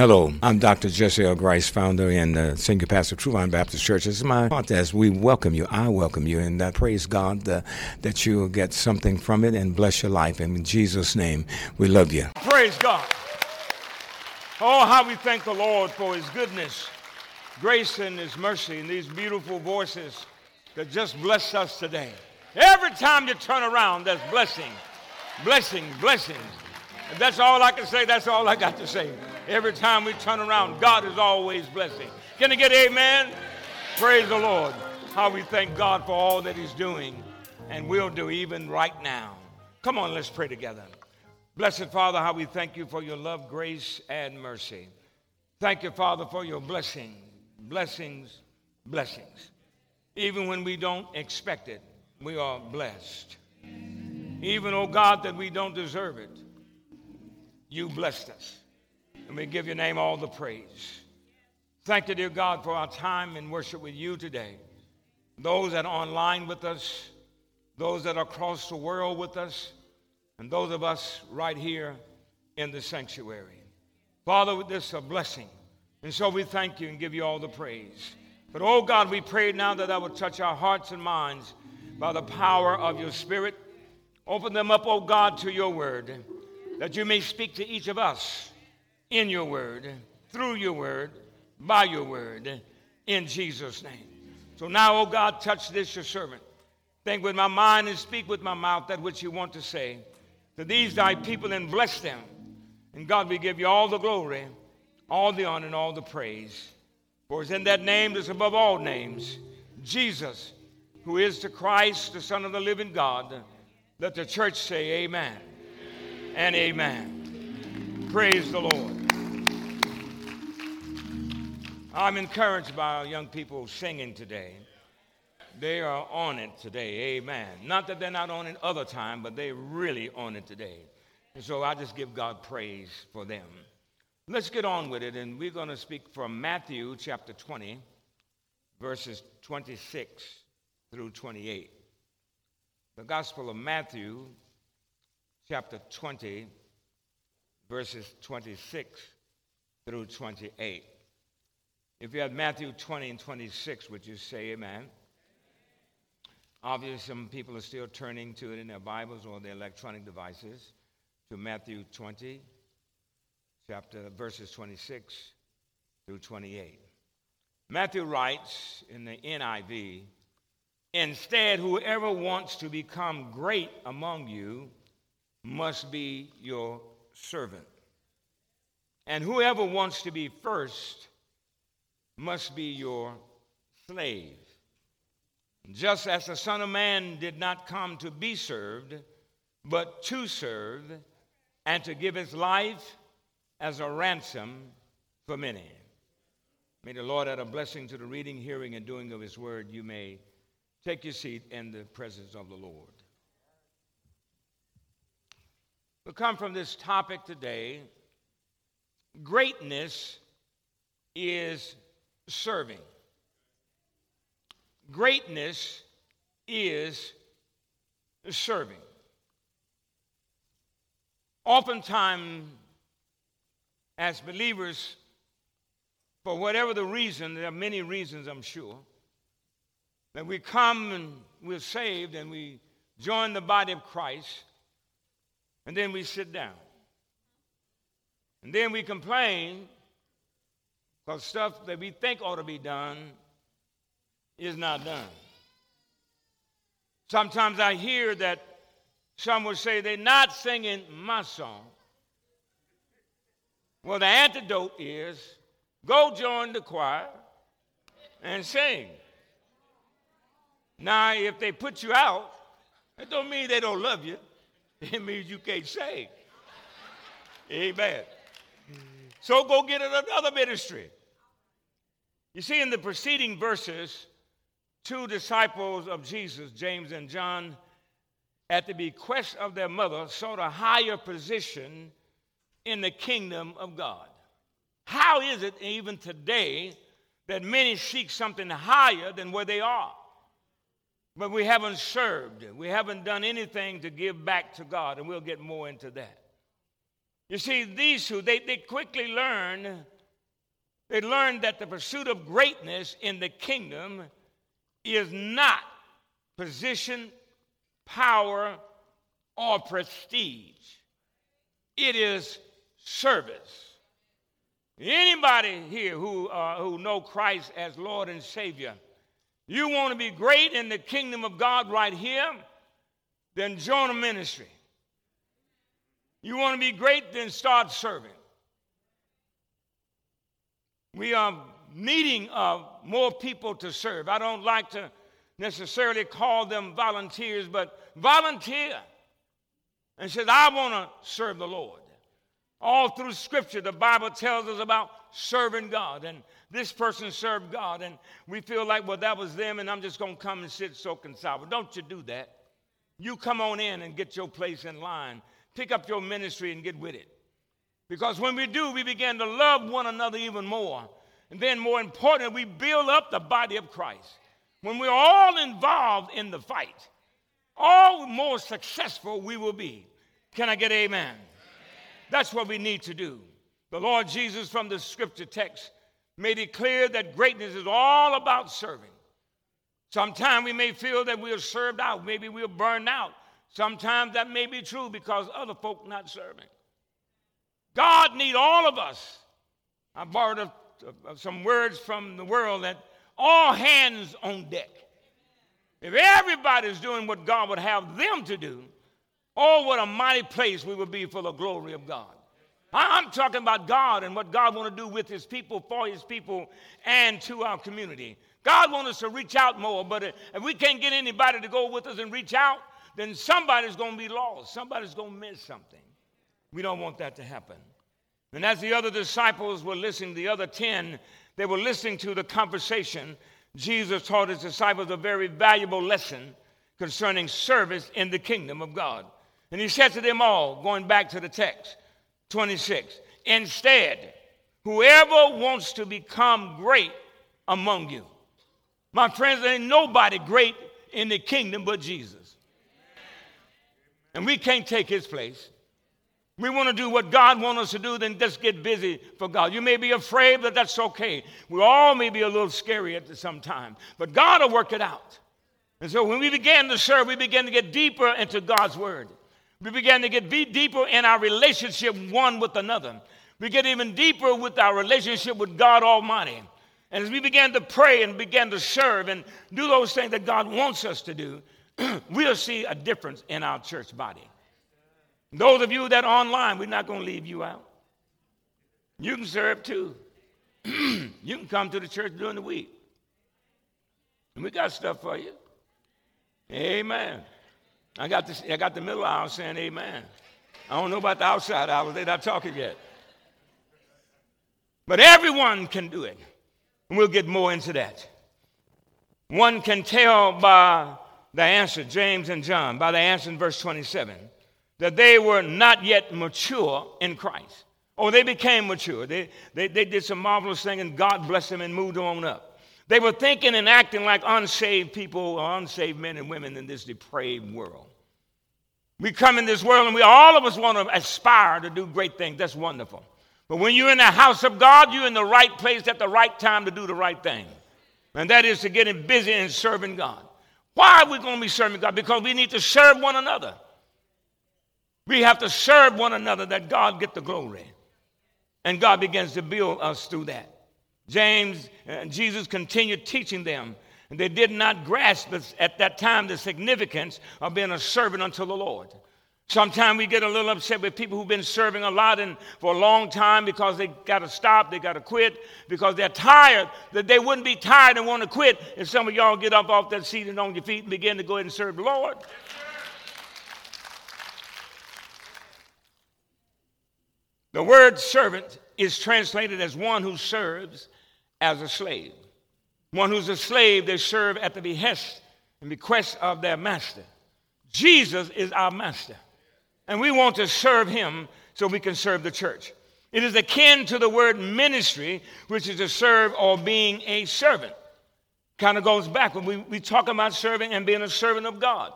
Hello, I'm Dr. Jesse L. Grice, founder and senior pastor of True Vine Baptist Church. It's my podcast. We welcome you. I welcome you. And I praise God that you will get something from it and bless your life. And in Jesus' name, we love you. Praise God. Oh, how we thank the Lord for His goodness, grace, and His mercy, and these beautiful voices that just bless us today. Every time you turn around, there's blessing, blessing, blessing. And that's all I can say. That's all I got to say. Every time we turn around, God is always blessing. Can you get amen? Praise the Lord. How we thank God for all that He's doing and will do even right now. Come on, let's pray together. Blessed Father, how we thank You for Your love, grace, and mercy. Thank You, Father, for Your blessing, blessings, blessings. Even when we don't expect it, we are blessed. Even, oh God, that we don't deserve it, You blessed us. And we give Your name all the praise. Thank You, dear God, for our time in worship with You today. Those that are online with us, those that are across the world with us, and those of us right here in the sanctuary. Father, this is a blessing. And so we thank You and give You all the praise. But, oh God, we pray now that Thou would touch our hearts and minds by the power of Your Spirit. Open them up, oh God, to Your word, that You may speak to each of us. In Your word, through Your word, by Your word, in Jesus' name. So now, O God, touch this Your servant. Think with my mind and speak with my mouth that which You want to say to these Thy people, and bless them. And God, we give You all the glory, all the honor, and all the praise. For it's in that name that's above all names, Jesus, who is the Christ, the Son of the living God. Let the church say amen and amen. Praise the Lord. I'm encouraged by our young people singing today. They are on it today. Amen. Not that they're not on it other time, but they're really on it today. And so I just give God praise for them. Let's get on with it. And we're going to speak from Matthew chapter 20, verses 26 through 28. The Gospel of Matthew chapter 20. Verses 26 through 28. If you have Matthew 20 and 26, would you say amen? Obviously, some people are still turning to it in their Bibles or their electronic devices, to Matthew 20, verses 26 through 28. Matthew writes in the NIV, "Instead, whoever wants to become great among you must be your servant. And whoever wants to be first must be your slave. Just as the Son of Man did not come to be served, but to serve and to give His life as a ransom for many." May the Lord add a blessing to the reading, hearing, and doing of His word. You may take your seat in the presence of the Lord. We come from this topic today. Greatness is serving. Greatness is serving. Oftentimes, as believers, for whatever the reason, there are many reasons, I'm sure, that we come and we're saved and we join the body of Christ. And then we sit down. And then we complain because stuff that we think ought to be done is not done. Sometimes I hear that some will say they're not singing my song. Well, the antidote is go join the choir and sing. Now, if they put you out, it don't mean they don't love you. It means you can't sing. Amen. So go get another ministry. You see, in the preceding verses, two disciples of Jesus, James and John, at the bequest of their mother, sought a higher position in the kingdom of God. How is it even today that many seek something higher than where they are? But we haven't served. We haven't done anything to give back to God, and we'll get more into that. You see, these two, they quickly learned, they learned that the pursuit of greatness in the kingdom is not position, power, or prestige. It is service. Anybody here who know Christ as Lord and Savior, you want to be great in the kingdom of God right here, then join a ministry. You want to be great, then start serving. We are needing more people to serve. I don't like to necessarily call them volunteers, but volunteer and says, I want to serve the Lord. All through Scripture, the Bible tells us about serving God, and this person served God, and we feel like, well, that was them, and I'm just going to come and sit soak and sour. Don't you do that. You come on in and get your place in line. Pick up your ministry and get with it. Because when we do, we begin to love one another even more. And then more important, we build up the body of Christ. When we're all involved in the fight, all more successful we will be. Can I get amen? Amen? That's what we need to do. The Lord Jesus from the Scripture text made it clear that greatness is all about serving. Sometimes we may feel that we are served out. Maybe we are burned out. Sometimes that may be true because other folk not serving. God need all of us. I borrowed some words from the world that all hands on deck. If everybody's doing what God would have them to do, oh, what a mighty place we would be for the glory of God. I'm talking about God and what God want to do with his people, for his people, and to our community. God wants us to reach out more, but if we can't get anybody to go with us and reach out, then somebody's going to be lost. Somebody's going to miss something. We don't want that to happen. And as the other disciples were listening, the other 10, they were listening to the conversation. Jesus taught his disciples a very valuable lesson concerning service in the kingdom of God. And he said to them all, going back to the text, 26, instead, whoever wants to become great among you. My friends, there ain't nobody great in the kingdom but Jesus. And we can't take his place. We want to do what God wants us to do, then just get busy for God. You may be afraid, but that's okay. We all may be a little scary at some time, but God will work it out. And so when we began to serve, we began to get deeper into God's word. We began to get deeper in our relationship one with another. We get even deeper with our relationship with God Almighty. And as we began to pray and began to serve and do those things that God wants us to do, we'll see a difference in our church body. Those of you that are online, we're not going to leave you out. You can serve too. You can come to the church during the week. And we got stuff for you. Amen. I got the middle aisle saying amen. I don't know about the outside aisle. They're not talking yet. But everyone can do it. And we'll get more into that. One can tell by the answer, James and John, by the answer in verse 27, that they were not yet mature in Christ. Oh, they became mature. They did some marvelous thing, and God blessed them and moved on up. They were thinking and acting like unsaved people or unsaved men and women in this depraved world. We come in this world, and we all of us want to aspire to do great things. That's wonderful. But when you're in the house of God, you're in the right place at the right time to do the right thing. And that is to getting busy and serving God. Why are we going to be serving God? Because we need to serve one another. We have to serve one another that God get the glory. And God begins to build us through that. James and Jesus continued teaching them. And they did not grasp at that time the significance of being a servant unto the Lord. Sometimes we get a little upset with people who've been serving a lot and for a long time because they got to stop, they got to quit, because they're tired, that they wouldn't be tired and want to quit if some of y'all get up off that seat and on your feet and begin to go ahead and serve the Lord. The word servant is translated as one who serves as a slave. One who's a slave, they serve at the behest and request of their master. Jesus is our master. And we want to serve him so we can serve the church. It is akin to the word ministry, which is to serve or being a servant. Kind of goes back when we talk about serving and being a servant of God.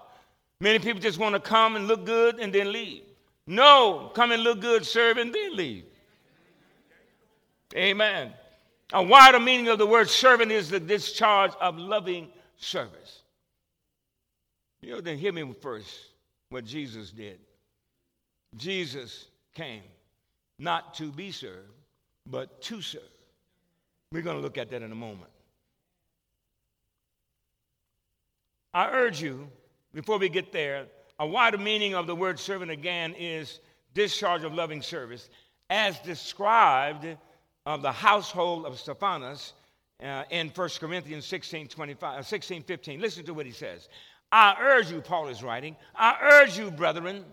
Many people just want to come and look good and then leave. No, come and look good, serve, and then leave. Amen. A wider meaning of the word servant is the discharge of loving service. You didn't hear me first, what Jesus did. Jesus came not to be served, but to serve. We're going to look at that in a moment. I urge you, before we get there, a wider meaning of the word servant again is discharge of loving service, as described of the household of Stephanas in 1 Corinthians 16:15. Listen to what he says. I urge you, Paul is writing, I urge you, brethren,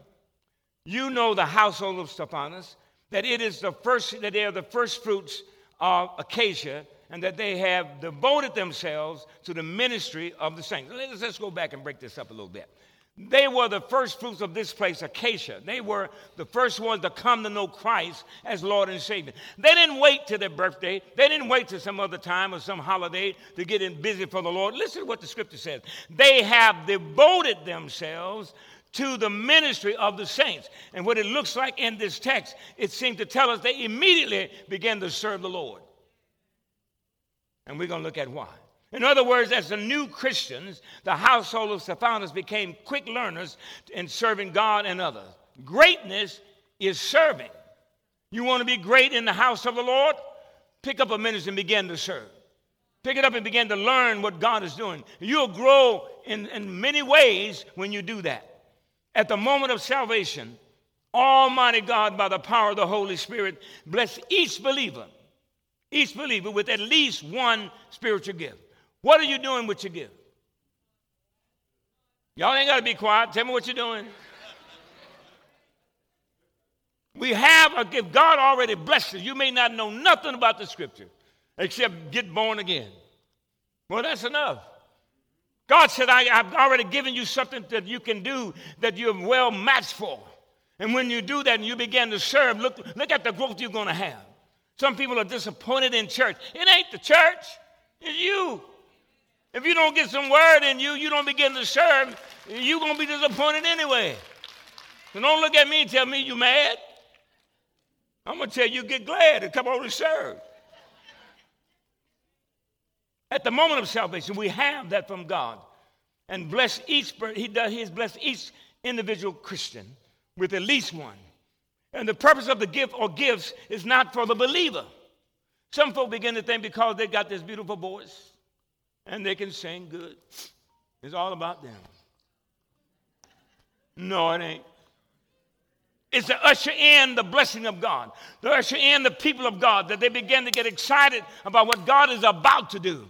you know the household of Stephanas, that it is that they are the first fruits of Achaia, and that they have devoted themselves to the ministry of the saints. Let's go back and break this up a little bit. They were the first fruits of this place, Achaia. They were the first ones to come to know Christ as Lord and Savior. They didn't wait till their birthday. They didn't wait till some other time or some holiday to get in busy for the Lord. Listen to what the scripture says. They have devoted themselves to the ministry of the saints. And what it looks like in this text, it seems to tell us they immediately began to serve the Lord. And we're going to look at why. In other words, as the new Christians, the household of Stephanas became quick learners in serving God and others. Greatness is serving. You want to be great in the house of the Lord? Pick up a ministry and begin to serve. Pick it up and begin to learn what God is doing. You'll grow in many ways when you do that. At the moment of salvation, Almighty God, by the power of the Holy Spirit, bless each believer with at least one spiritual gift. What are you doing with your gift? Y'all ain't got to be quiet. Tell me what you're doing. We have a gift. God already blessed you. You may not know nothing about the scripture except get born again. Well, that's enough. God said, I've already given you something that you can do that you're well matched for. And when you do that and you begin to serve, look at the growth you're going to have. Some people are disappointed in church. It ain't the church. It's you. If you don't get some word in you, you don't begin to serve, you're going to be disappointed anyway. So don't look at me and tell me you're mad. I'm going to tell you, get glad and come over and serve. At the moment of salvation, we have that from God. And bless each, He has blessed each individual Christian with at least one. And the purpose of the gift or gifts is not for the believer. Some folk begin to think because they got this beautiful voice and they can sing good, it's all about them. No, it ain't. It's to usher in the blessing of God, to usher in the people of God, that they begin to get excited about what God is about to do.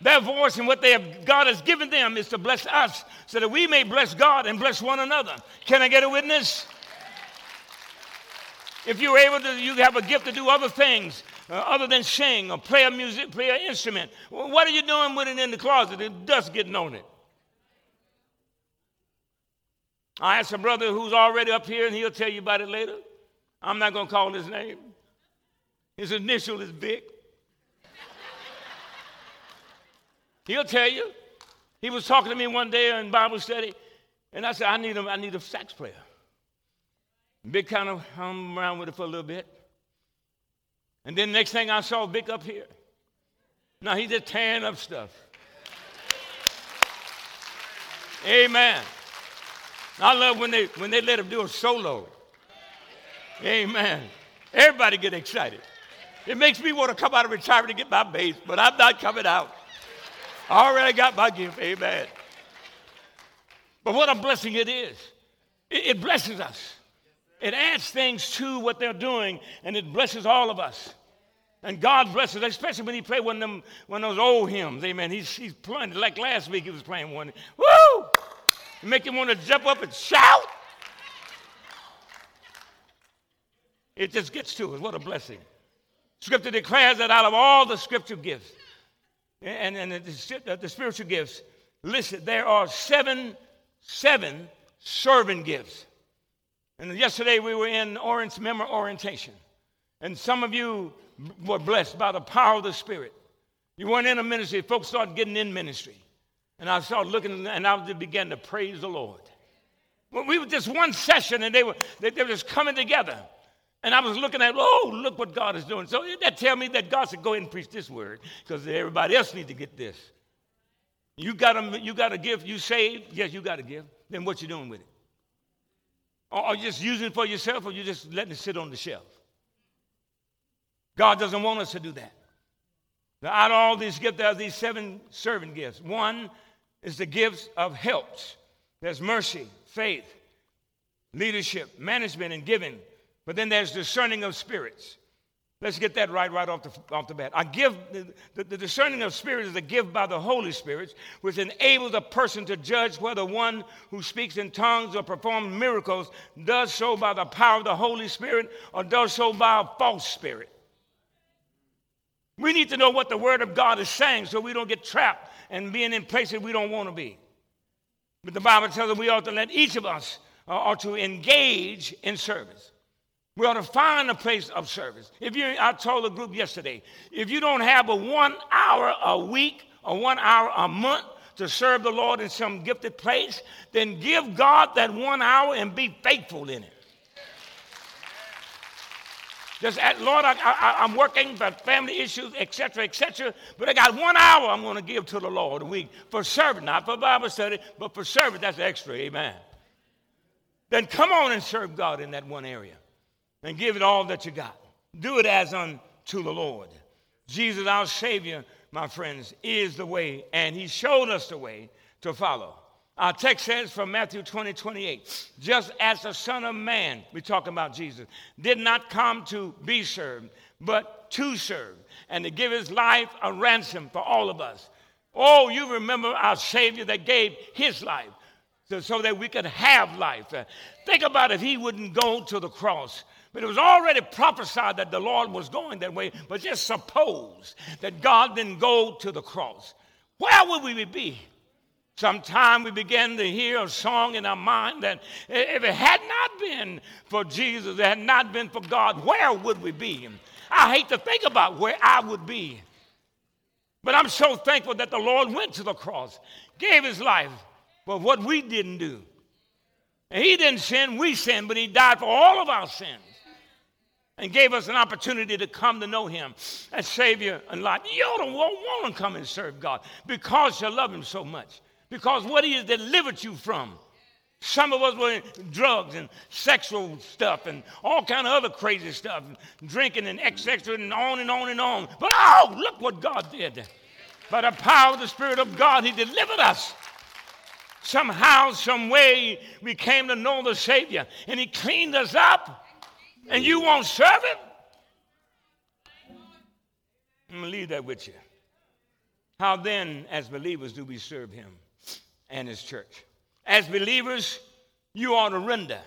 Their voice and what God has given them is to bless us so that we may bless God and bless one another. Can I get a witness? If you're able to, you have a gift to do other things other than sing or play an instrument. Well, what are you doing with it in the closet? It dust getting on it. I asked a brother who's already up here, and he'll tell you about it later. I'm not going to call his name. His initial is Vic. He'll tell you. He was talking to me one day in Bible study, and I said, I need a sax player. Vic kind of hung around with it for a little bit. And then the next thing I saw Vic up here. Now he's just tearing up stuff. Amen. I love when they let him do a solo. Amen. Everybody get excited. It makes me want to come out of retirement to get my bass, but I'm not coming out. I already got my gift. Amen. But what a blessing it is. It blesses us. It adds things to what they're doing, and it blesses all of us. And God blesses, especially when he played one of those old hymns. Amen. He's playing, like last week he was playing one. Woo! You make him want to jump up and shout. It just gets to us. What a blessing. Scripture declares that out of all the scripture gifts, and the spiritual gifts, listen, there are seven servant gifts. And yesterday we were in member orientation. And some of you were blessed by the power of the Spirit. You weren't in a ministry. Folks started getting in ministry. And I started looking, and I began to praise the Lord. We were just one session, and they were just coming together. And I was looking at, oh, look what God is doing. So that tell me that God said, go ahead and preach this word, because everybody else needs to get this. You got to give. You saved? Yes, you got to give. Then what you doing with it? Or are you just using it for yourself, or you just letting it sit on the shelf? God doesn't want us to do that. Now, out of all these gifts, there are these seven servant gifts. One is the gifts of helps. There's mercy, faith, leadership, management, and giving. But then there's discerning of spirits. Let's get that right off the bat. The discerning of spirits is a gift by the Holy Spirit, which enables a person to judge whether one who speaks in tongues or performs miracles does so by the power of the Holy Spirit or does so by a false spirit. We need to know what the Word of God is saying so we don't get trapped and being in places we don't want to be. But the Bible tells us we ought to let each of us ought to engage in service. We ought to find a place of service. I told a group yesterday, if you don't have a 1 hour a week or 1 hour a month to serve the Lord in some gifted place, then give God that 1 hour and be faithful in it. Just, Lord, I'm working for family issues, et cetera, but I got 1 hour I'm going to give to the Lord a week for service, not for Bible study, but for service. That's extra, amen. Then come on and serve God in that one area. And give it all that you got. Do it as unto the Lord. Jesus, our Savior, my friends, is the way, and he showed us the way to follow. Our text says from Matthew 20:28, just as the Son of Man, we're talking about Jesus, did not come to be served, but to serve, and to give his life a ransom for all of us. Oh, you remember our Savior that gave his life so that we could have life. Think about if he wouldn't go to the cross. But it was already prophesied that the Lord was going that way. But just suppose that God didn't go to the cross. Where would we be? Sometime we began to hear a song in our mind that if it had not been for Jesus, it had not been for God, where would we be? I hate to think about where I would be. But I'm so thankful that the Lord went to the cross, gave his life for what we didn't do. And he didn't sin, we sinned, but he died for all of our sins. And gave us an opportunity to come to know him as Savior and life. You don't want to come and serve God because you love him so much. Because what he has delivered you from. Some of us were in drugs and sexual stuff and all kind of other crazy stuff. And drinking and etc. and on and on and on. But oh, look what God did. By the power of the Spirit of God, he delivered us. Somehow, some way, we came to know the Savior. And he cleaned us up. And you won't serve him? I'm going to leave that with you. How then, as believers, do we serve him and his church? As believers, you ought to render.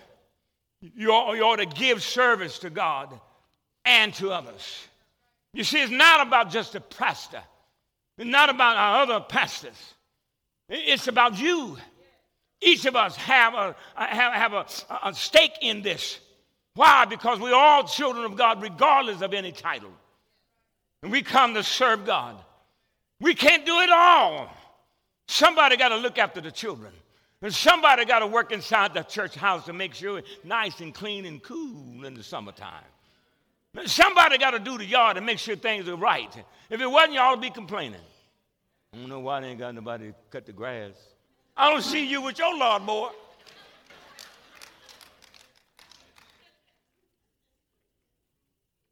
You ought to give service to God and to others. You see, it's not about just the pastor. It's not about our other pastors. It's about you. Each of us have a stake in this. Why? Because we're all children of God, regardless of any title. And we come to serve God. We can't do it all. Somebody got to look after the children. And somebody got to work inside the church house to make sure it's nice and clean and cool in the summertime. And somebody got to do the yard and make sure things are right. If it wasn't, y'all would be complaining. I don't know why they ain't got nobody to cut the grass. I don't see you with your lawnmower.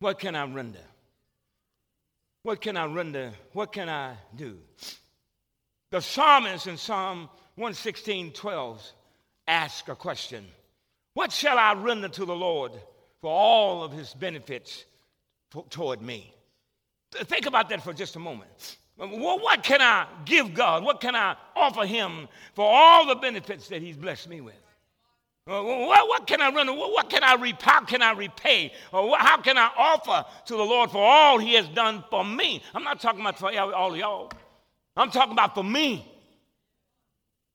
What can I render? What can I render? What can I do? The psalmist in Psalm 116:12 asks a question. What shall I render to the Lord for all of his benefits toward me? Think about that for just a moment. What can I give God? What can I offer him for all the benefits that he's blessed me with? What can I render? What can I repay? How can I repay? Or how can I offer to the Lord for all he has done for me? I'm not talking about for all y'all. I'm talking about for me.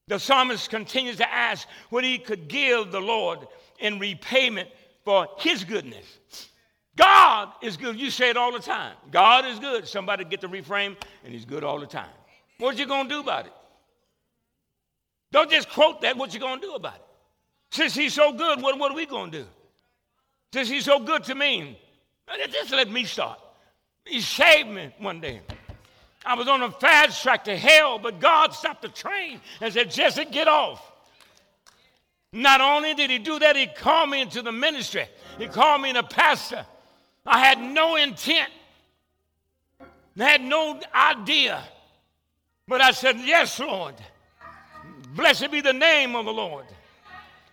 The psalmist continues to ask what he could give the Lord in repayment for his goodness. God is good. You say it all the time. God is good. Somebody get the reframe, and he's good all the time. What you going to do about it? Don't just quote that. What you going to do about it? Since he's so good, what are we going to do? Since he's so good to me, just let me start. He saved me one day. I was on a fast track to hell, but God stopped the train and said, Jesse, get off. Not only did he do that, he called me into the ministry. He called me a pastor. I had no intent. I had no idea. But I said, yes, Lord. Blessed be the name of the Lord.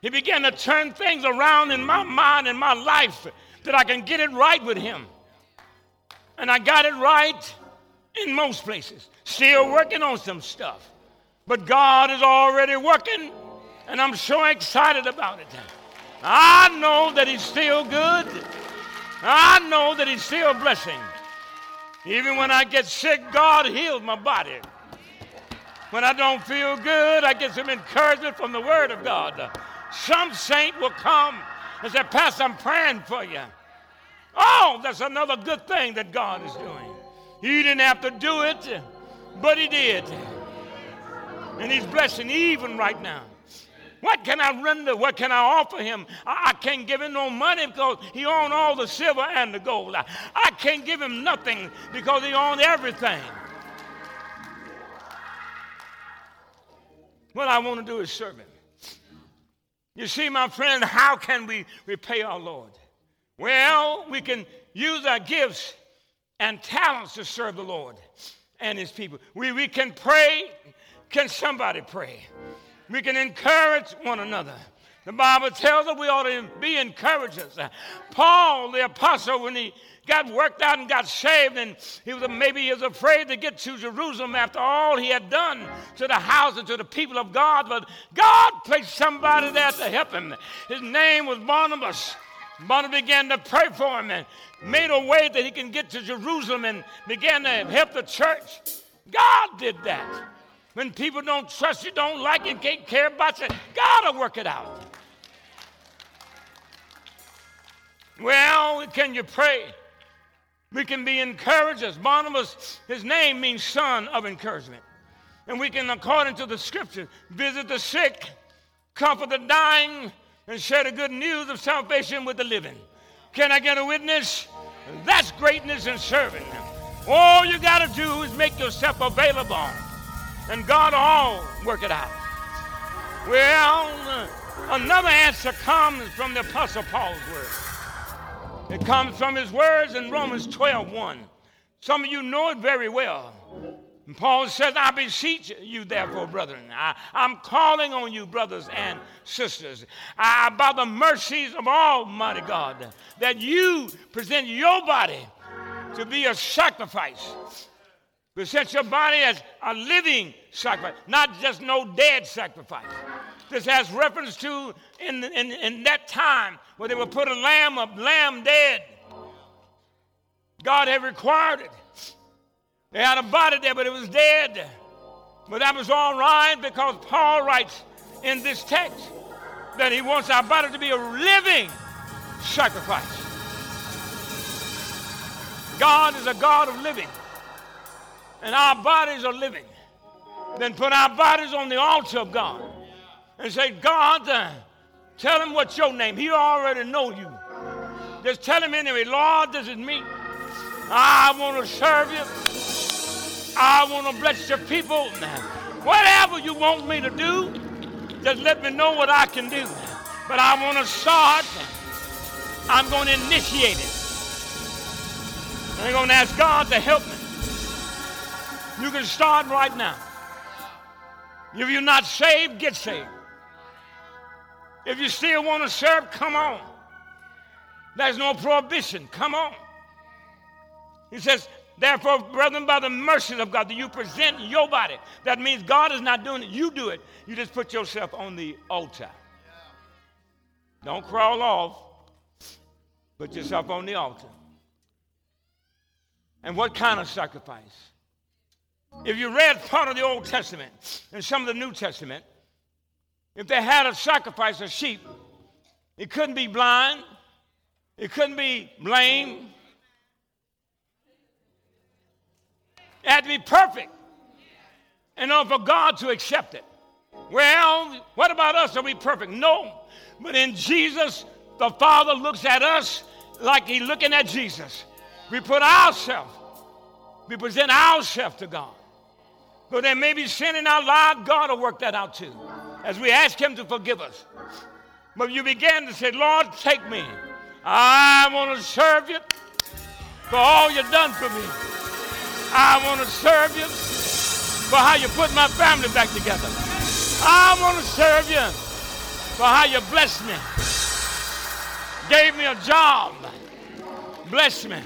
He began to turn things around in my mind and my life that I can get it right with him. And I got it right in most places. Still working on some stuff. But God is already working, and I'm so excited about it. I know that he's still good. I know that he's still a blessing. Even when I get sick, God heals my body. When I don't feel good, I get some encouragement from the Word of God. Some saint will come and say, Pastor, I'm praying for you. Oh, that's another good thing that God is doing. He didn't have to do it, but he did. And he's blessing even right now. What can I render? What can I offer him? I can't give him no money because he owned all the silver and the gold. I can't give him nothing because he owned everything. What I want to do is serve him. You see, my friend, how can we repay our Lord? Well, we can use our gifts and talents to serve the Lord and his people. We can pray. Can somebody pray? We can encourage one another. The Bible tells us we ought to be encouragers. Paul, the apostle, when he got worked out and got saved, and he was afraid to get to Jerusalem after all he had done to the house and to the people of God, but God placed somebody there to help him. His name was Barnabas. Barnabas began to pray for him and made a way that he can get to Jerusalem and began to help the church. God did that. When people don't trust you, don't like you, can't care about you, God will work it out. Well, can you pray? We can be encouragers. Barnabas, his name means son of encouragement. And we can, according to the scripture, visit the sick, comfort the dying, and share the good news of salvation with the living. Can I get a witness? That's greatness in serving. All you got to do is make yourself available. And God all work it out. Well, another answer comes from the Apostle Paul's words. It comes from his words in Romans 12:1. Some of you know it very well. And Paul says, I beseech you, therefore, brethren. I'm calling on you, brothers and sisters, by the mercies of Almighty God, that you present your body to be a sacrifice. Present your body as a living sacrifice, not just no dead sacrifice. This has reference to in that time where they would put a lamb up, lamb dead. God had required it. They had a body there, but it was dead. But that was all right because Paul writes in this text that he wants our body to be a living sacrifice. God is a God of living. And our bodies are living, then put our bodies on the altar of God and say, God, tell him what's your name. He already knows you. Just tell him anyway, Lord, this is me. I want to serve you. I want to bless your people. Whatever you want me to do, just let me know what I can do. But I want to start. I'm going to initiate it. I'm going to ask God to help me. You can start right now. If you're not saved, get saved. If you still want to serve, come on. There's no prohibition. Come on. He says, therefore, brethren, by the mercy of God, that you present your body. That means God is not doing it. You do it. You just put yourself on the altar. Don't crawl off. Put yourself on the altar. And what kind of sacrifice? If you read part of the Old Testament and some of the New Testament, if they had a sacrifice of sheep, it couldn't be blind, it couldn't be lame. It had to be perfect in order for God to accept it. Well, what about us? Are we perfect? No. But in Jesus, the Father looks at us like he's looking at Jesus. We present ourselves to God. Though there may be sin in our lives, God will work that out too, as we ask him to forgive us. But you began to say, Lord, take me. I want to serve you for all you've done for me. I want to serve you for how you put my family back together. I want to serve you for how you blessed me. Gave me a job. Blessed me.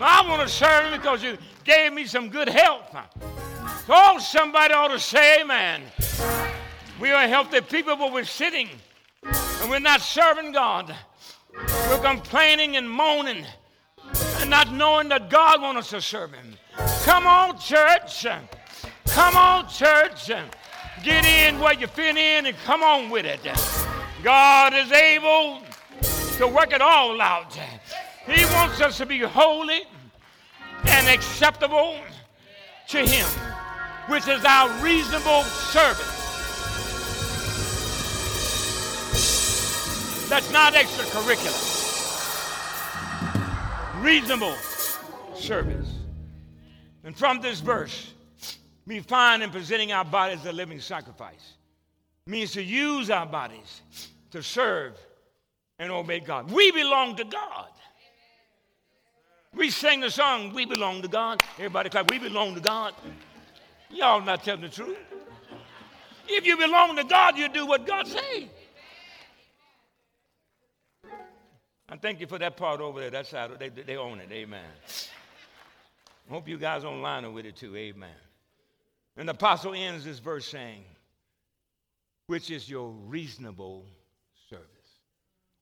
I want to serve you because you gave me some good health. Oh, somebody ought to say amen. We are healthy people, but we're sitting and we're not serving God. We're complaining and moaning and not knowing that God wants us to serve him. Come on, church. Come on, church. Get in where you fit in and come on with it. God is able to work it all out. He wants us to be holy and acceptable to him, which is our reasonable service. That's not extracurricular. Reasonable service. And from this verse, we find in presenting our bodies a living sacrifice. It means to use our bodies to serve and obey God. We belong to God. We sing the song, we belong to God. Everybody clap, we belong to God. Y'all not telling the truth. If you belong to God, you do what God says. I thank you for that part over there. That's how they own it. Amen. I hope you guys online are with it too. Amen. And the apostle ends this verse saying, which is your reasonable service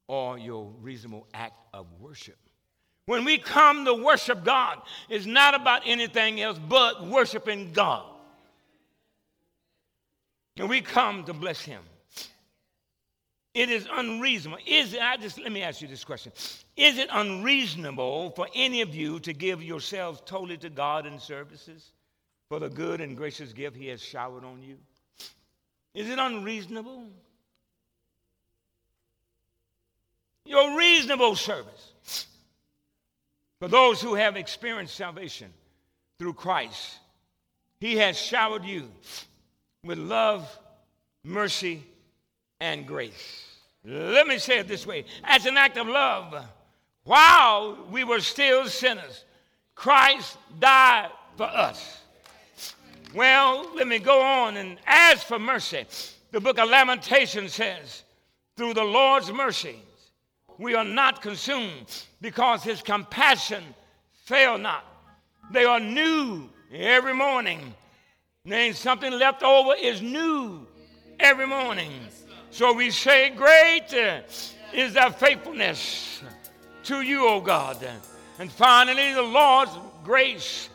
or your reasonable act of worship. When we come to worship God, it's not about anything else but worshiping God. And we come to bless him. It is unreasonable. Let me ask you this question. Is it unreasonable for any of you to give yourselves totally to God in services for the good and gracious gift he has showered on you? Is it unreasonable? Your reasonable service. For those who have experienced salvation through Christ, he has showered you with love, mercy, and grace. Let me say it this way. As an act of love, while we were still sinners, Christ died for us. Well, let me go on. And as for mercy, the book of Lamentations says, through the Lord's mercies, we are not consumed because his compassion fail not. They are new every morning. There ain't something left over. Is new every morning. So we say, great is thy faithfulness to you, O God. And finally, the Lord's grace.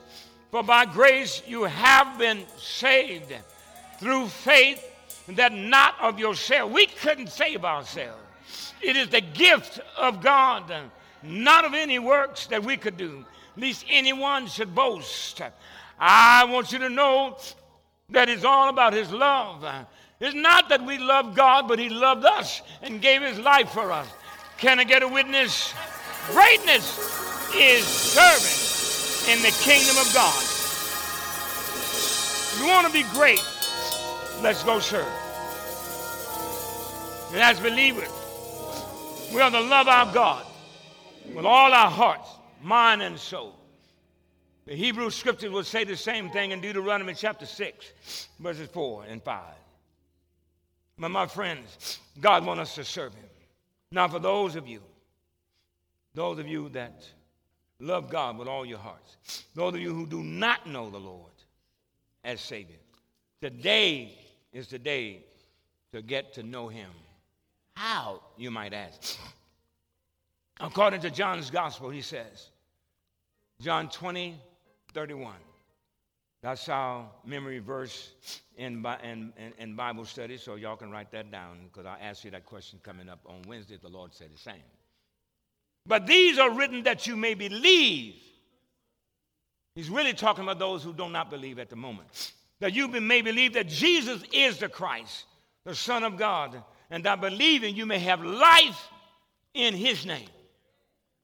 For by grace you have been saved through faith, that not of yourself. We couldn't save ourselves. It is the gift of God, not of any works that we could do, lest anyone should boast. I want you to know that it's all about his love. It's not that we love God, but he loved us and gave his life for us. Can I get a witness? Greatness is serving in the kingdom of God. You want to be great? Let's go serve. And as believers, we are to love our God with all our hearts, mind, and soul. The Hebrew scriptures will say the same thing in Deuteronomy chapter 6, verses 4 and 5. But my friends, God wants us to serve him. Now for those of you that love God with all your hearts, those of you who do not know the Lord as Savior, today is the day to get to know him. How, you might ask? According to John's gospel, he says, John 20:31. That's our memory verse in Bible study, so y'all can write that down because I'll ask you that question coming up on Wednesday if the Lord said the same. But these are written that you may believe. He's really talking about those who do not believe at the moment. that you may believe that Jesus is the Christ, the Son of God, and that believing you may have life in his name.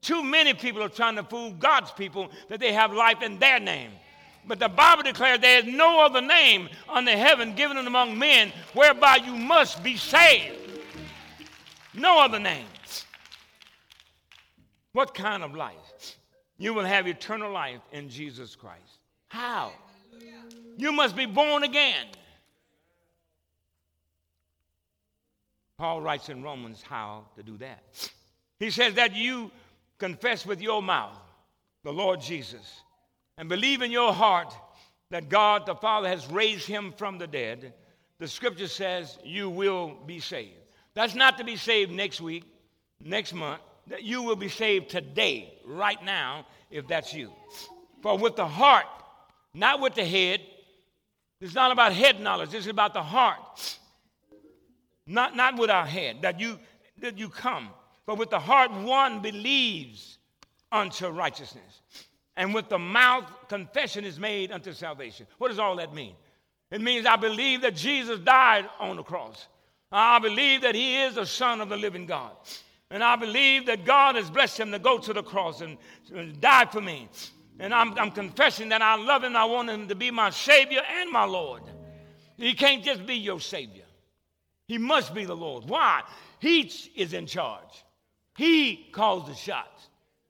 Too many people are trying to fool God's people that they have life in their name. But the Bible declares there is no other name under heaven given among men whereby you must be saved. No other name. What kind of life? You will have eternal life in Jesus Christ. How? You must be born again. Paul writes in Romans how to do that. He says that you confess with your mouth the Lord Jesus and believe in your heart that God the Father has raised him from the dead. The scripture says you will be saved. That's not to be saved next week, next month. That you will be saved today, right now, if that's you. For with the heart, not with the head. It's not about head knowledge. It's about the heart. Not with our head, that you come. But with the heart, one believes unto righteousness. And with the mouth, confession is made unto salvation. What does all that mean? It means I believe that Jesus died on the cross. I believe that he is the Son of the living God. And I believe that God has blessed him to go to the cross and die for me. And I'm confessing that I love him. I want him to be my Savior and my Lord. He can't just be your Savior. He must be the Lord. Why? He is in charge. He calls the shots.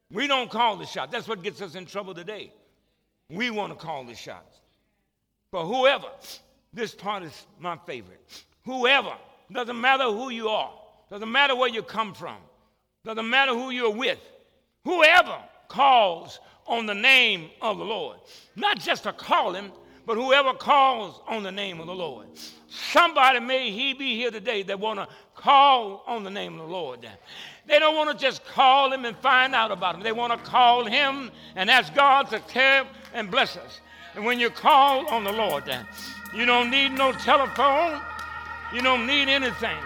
We don't call the shots. That's what gets us in trouble today. We want to call the shots. But whoever, this part is my favorite, whoever, doesn't matter who you are, doesn't matter where you come from, doesn't matter who you're with, whoever calls on the name of the Lord, not just to call him, but whoever calls on the name of the Lord. Somebody may he be here today that want to call on the name of the Lord. They don't want to just call him and find out about him. They want to call him and ask God to care and bless us. And when you call on the Lord, you don't need no telephone. You don't need anything.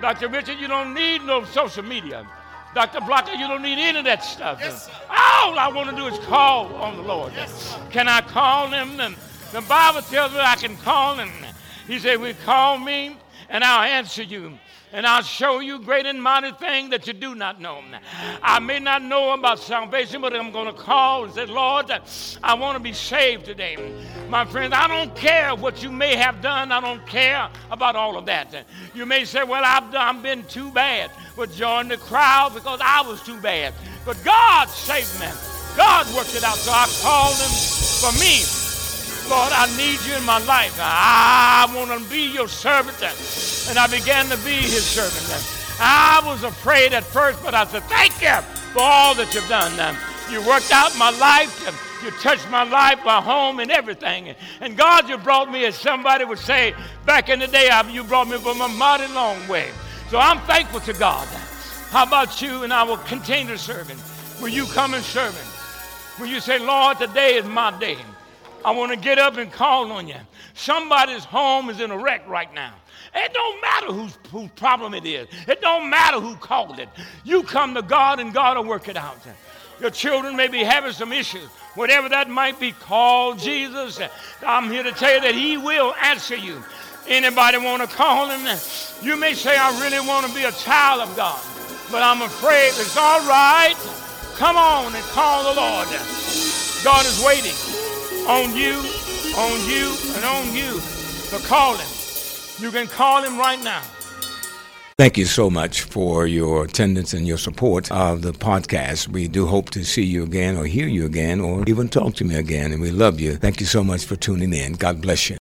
Dr. Richard, you don't need no social media. Dr. Blocker, you don't need any of that stuff. Yes, all I want to do is call on the Lord. Yes, can I call him? And the Bible tells me I can call him. He said, "We call me, and I'll answer you, and I'll show you great and mighty things that you do not know." I may not know about salvation, but I'm going to call and say, "Lord, I want to be saved today." My friends, I don't care what you may have done. I don't care about all of that. You may say, "Well, I've been too bad." But join the crowd because I was too bad. But God saved me. God worked it out. So I called him for me. Lord, I need you in my life. I want to be your servant. And I began to be his servant. I was afraid at first, but I said, thank you for all that you've done. You worked out my life. You touched my life, my home, and everything. And God, you brought me, as somebody would say, back in the day, you brought me from a mighty long way. So I'm thankful to God. How about you? And I will continue to serve him. Will you come and serve him? Will you say, Lord, today is my day. I want to get up and call on you. Somebody's home is in a wreck right now. It don't matter whose problem it is. It don't matter who called it. You come to God and God will work it out. Your children may be having some issues. Whatever that might be, call Jesus. I'm here to tell you that he will answer you. Anybody want to call him? You may say, I really want to be a child of God, but I'm afraid. It's all right. Come on and call the Lord. God is waiting on you, and on you to call him. You can call him right now. Thank you so much for your attendance and your support of the podcast. We do hope to see you again or hear you again or even talk to me again, and we love you. Thank you so much for tuning in. God bless you.